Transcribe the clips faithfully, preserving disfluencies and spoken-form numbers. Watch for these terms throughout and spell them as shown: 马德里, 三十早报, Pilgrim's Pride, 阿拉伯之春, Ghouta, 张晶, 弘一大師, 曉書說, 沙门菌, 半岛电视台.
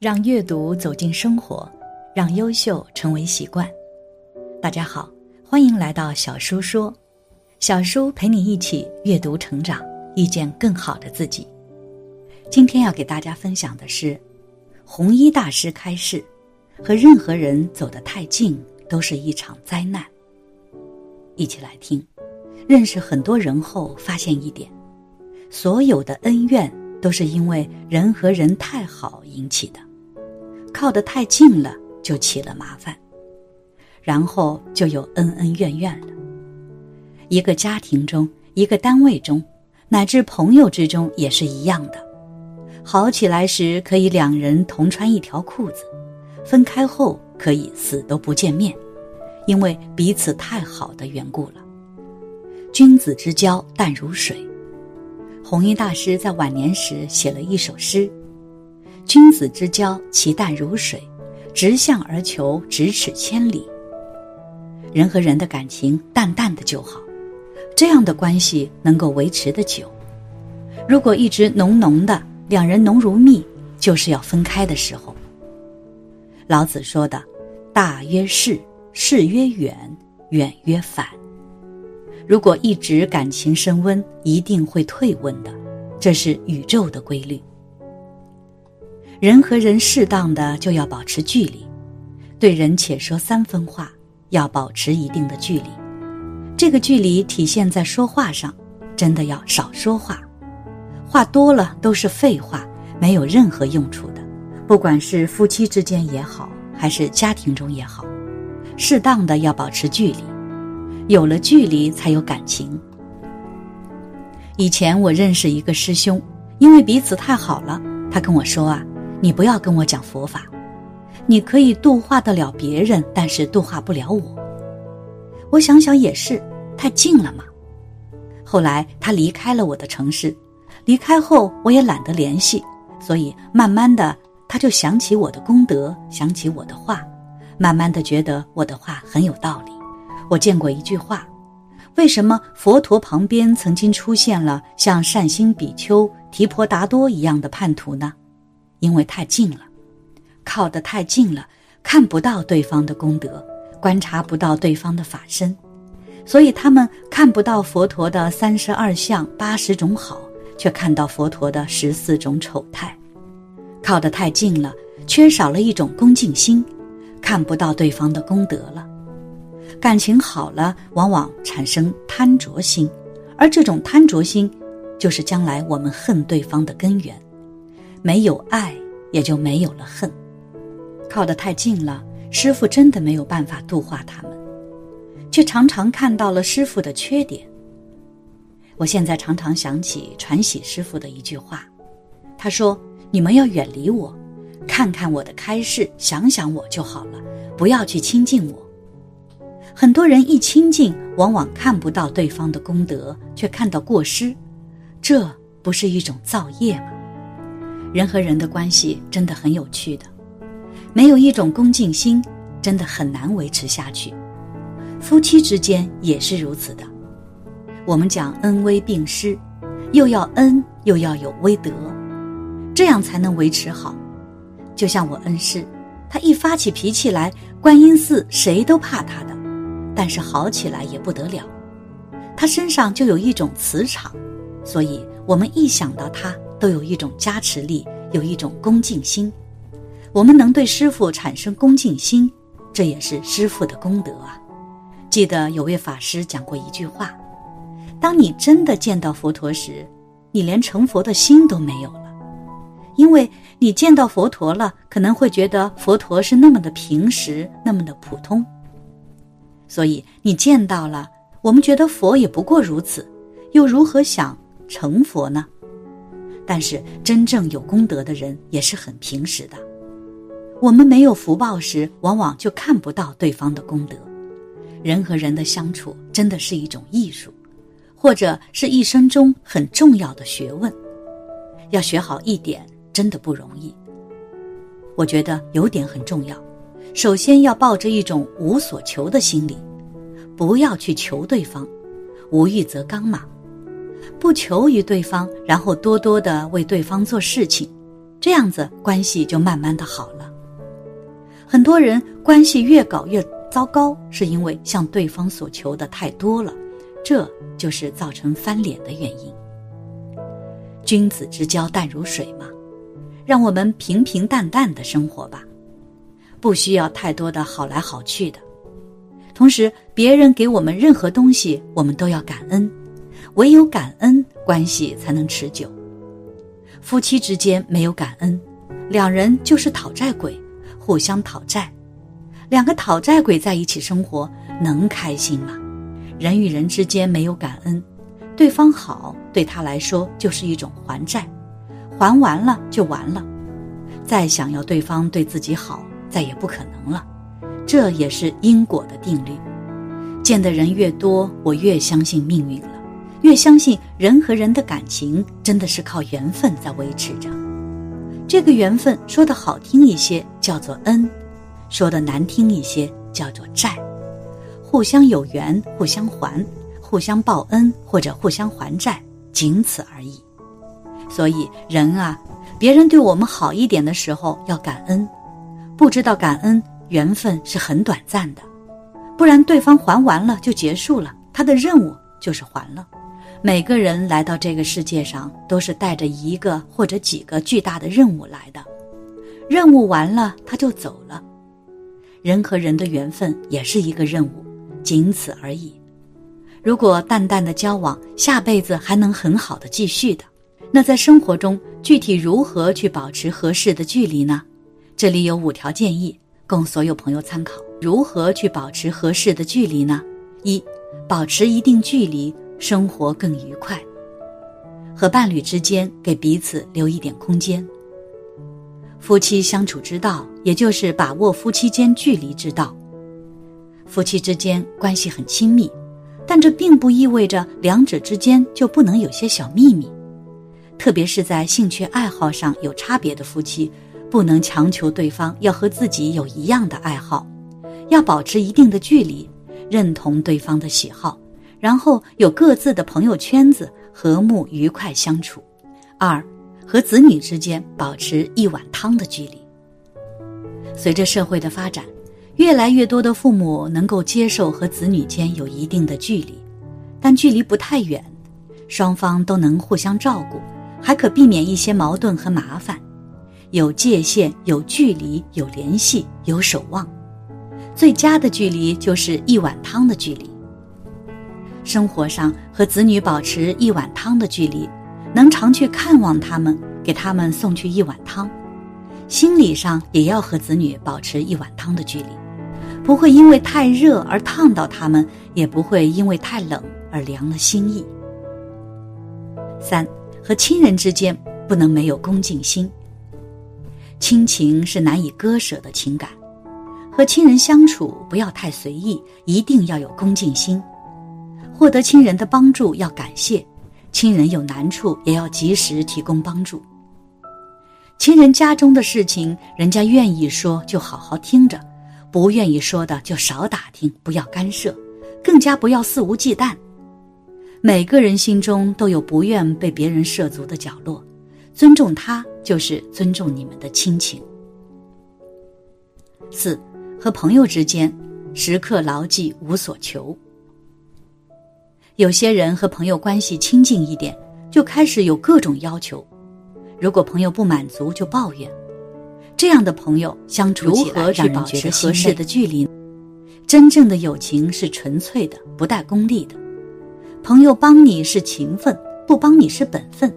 让阅读走进生活，让优秀成为习惯。大家好，欢迎来到小叔说，小叔陪你一起阅读成长，遇见更好的自己。今天要给大家分享的是，弘一大师开示：和任何人走得太近都是一场灾难。一起来听。认识很多人后发现一点，所有的恩怨都是因为人和人太好引起的。靠得太近了就起了麻烦，然后就有恩恩怨怨了。一个家庭中，一个单位中，乃至朋友之中也是一样的。好起来时可以两人同穿一条裤子，分开后可以死都不见面，因为彼此太好的缘故了。君子之交淡如水。弘一大师在晚年时写了一首诗：君子之交其淡如水，直向而求咫尺千里。人和人的感情淡淡的就好，这样的关系能够维持的久。如果一直浓浓的，两人浓如蜜，就是要分开的时候。老子说的大曰是，是曰远，远曰反。如果一直感情升温，一定会退温的，这是宇宙的规律。人和人适当的就要保持距离，对人且说三分话，要保持一定的距离。这个距离体现在说话上，真的要少说话，话多了都是废话，没有任何用处的。不管是夫妻之间也好，还是家庭中也好，适当的要保持距离，有了距离才有感情。以前我认识一个师兄，因为彼此太好了，他跟我说啊，你不要跟我讲佛法，你可以度化得了别人，但是度化不了我。我想想也是，太近了嘛。后来他离开了我的城市，离开后我也懒得联系，所以慢慢的他就想起我的功德，想起我的话，慢慢的觉得我的话很有道理。我见过一句话，为什么佛陀旁边曾经出现了像善心比丘、提婆达多一样的叛徒呢？因为太近了，靠得太近了，看不到对方的功德，观察不到对方的法身，所以他们看不到佛陀的三十二相、八十种好，却看到佛陀的十四种丑态。靠得太近了，缺少了一种恭敬心，看不到对方的功德了。感情好了，往往产生贪着心，而这种贪着心，就是将来我们恨对方的根源。没有爱，也就没有了恨。靠得太近了，师父真的没有办法度化他们，却常常看到了师父的缺点。我现在常常想起传喜师父的一句话，他说：你们要远离我，看看我的开示，想想我就好了，不要去亲近我。很多人一亲近，往往看不到对方的功德，却看到过失，这不是一种造业吗？人和人的关系真的很有趣的，没有一种恭敬心，真的很难维持下去。夫妻之间也是如此的。我们讲恩威并施，又要恩，又要有威德，这样才能维持好。就像我恩师，他一发起脾气来，观音寺谁都怕他的，但是好起来也不得了，他身上就有一种磁场，所以我们一想到他都有一种加持力，有一种恭敬心。我们能对师父产生恭敬心，这也是师父的功德啊。记得有位法师讲过一句话，当你真的见到佛陀时，你连成佛的心都没有了，因为你见到佛陀了，可能会觉得佛陀是那么的平实，那么的普通。所以你见到了，我们觉得佛也不过如此，又如何想成佛呢？但是真正有功德的人也是很平实的。我们没有福报时，往往就看不到对方的功德。人和人的相处真的是一种艺术，或者是一生中很重要的学问。要学好一点真的不容易。我觉得有点很重要，首先要抱着一种无所求的心理，不要去求对方，无欲则刚嘛，不求于对方，然后多多的为对方做事情，这样子关系就慢慢的好了。很多人关系越搞越糟糕，是因为向对方所求的太多了，这就是造成翻脸的原因。君子之交淡如水嘛，让我们平平淡淡的生活吧，不需要太多的好来好去的。同时别人给我们任何东西，我们都要感恩，唯有感恩关系才能持久。夫妻之间没有感恩，两人就是讨债鬼，互相讨债，两个讨债鬼在一起生活能开心吗？人与人之间没有感恩，对方好对他来说就是一种还债，还完了就完了，再想要对方对自己好再也不可能了。这也是因果的定律。见的人越多，我越相信命运了，越相信人和人的感情真的是靠缘分在维持着。这个缘分说得好听一些叫做恩，说得难听一些叫做债，互相有缘，互相还，互相报恩或者互相还债，仅此而已。所以人啊，别人对我们好一点的时候要感恩，不知道感恩，缘分是很短暂的，不然对方还完了就结束了，他的任务就是还了。每个人来到这个世界上都是带着一个或者几个巨大的任务来的，任务完了他就走了。人和人的缘分也是一个任务，仅此而已。如果淡淡的交往，下辈子还能很好的继续的。那在生活中具体如何去保持合适的距离呢？这里有五条建议供所有朋友参考。如何去保持合适的距离呢？一、保持一定距离，生活更愉快。和伴侣之间给彼此留一点空间。夫妻相处之道，也就是把握夫妻间距离之道。夫妻之间关系很亲密，但这并不意味着两者之间就不能有些小秘密。特别是在兴趣爱好上有差别的夫妻，不能强求对方要和自己有一样的爱好，要保持一定的距离，认同对方的喜好，然后有各自的朋友圈子，和睦愉快相处。二、和子女之间保持一碗汤的距离。随着社会的发展，越来越多的父母能够接受和子女间有一定的距离，但距离不太远，双方都能互相照顾，还可避免一些矛盾和麻烦。有界限，有距离，有联系，有守望。最佳的距离就是一碗汤的距离。生活上和子女保持一碗汤的距离，能常去看望他们，给他们送去一碗汤。心理上也要和子女保持一碗汤的距离，不会因为太热而烫到他们，也不会因为太冷而凉了心意。三、和亲人之间不能没有恭敬心。亲情是难以割舍的情感，和亲人相处不要太随意，一定要有恭敬心。获得亲人的帮助要感谢，亲人有难处也要及时提供帮助。亲人家中的事情，人家愿意说就好好听着，不愿意说的就少打听，不要干涉，更加不要肆无忌惮。每个人心中都有不愿被别人涉足的角落，尊重他就是尊重你们的亲情。四、和朋友之间时刻牢记无所求。有些人和朋友关系亲近一点，就开始有各种要求，如果朋友不满足就抱怨，这样的朋友相处起来让人觉得合适的距离。真正的友情是纯粹的，不带功利的。朋友帮你是情分，不帮你是本分，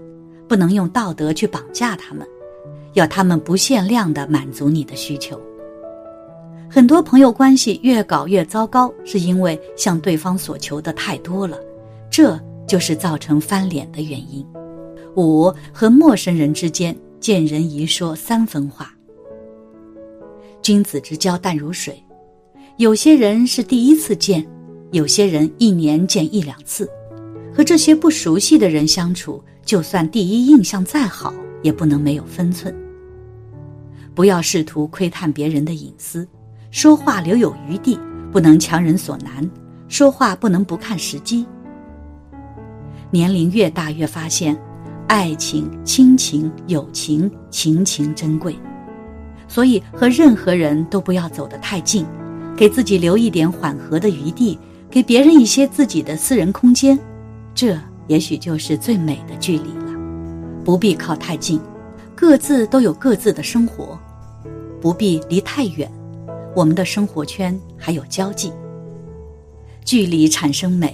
不能用道德去绑架他们，要他们不限量地满足你的需求。很多朋友关系越搞越糟糕，是因为向对方所求的太多了，这就是造成翻脸的原因。五、和陌生人之间见人一说三分话。君子之交淡如水，有些人是第一次见，有些人一年见一两次。和这些不熟悉的人相处，就算第一印象再好，也不能没有分寸。不要试图窥探别人的隐私，说话留有余地，不能强人所难，说话不能不看时机。年龄越大越发现，爱情、亲情、友情，情情珍贵。所以和任何人都不要走得太近，给自己留一点缓和的余地，给别人一些自己的私人空间，这也许就是最美的距离了。不必靠太近，各自都有各自的生活；不必离太远，我们的生活圈还有交际。距离产生美，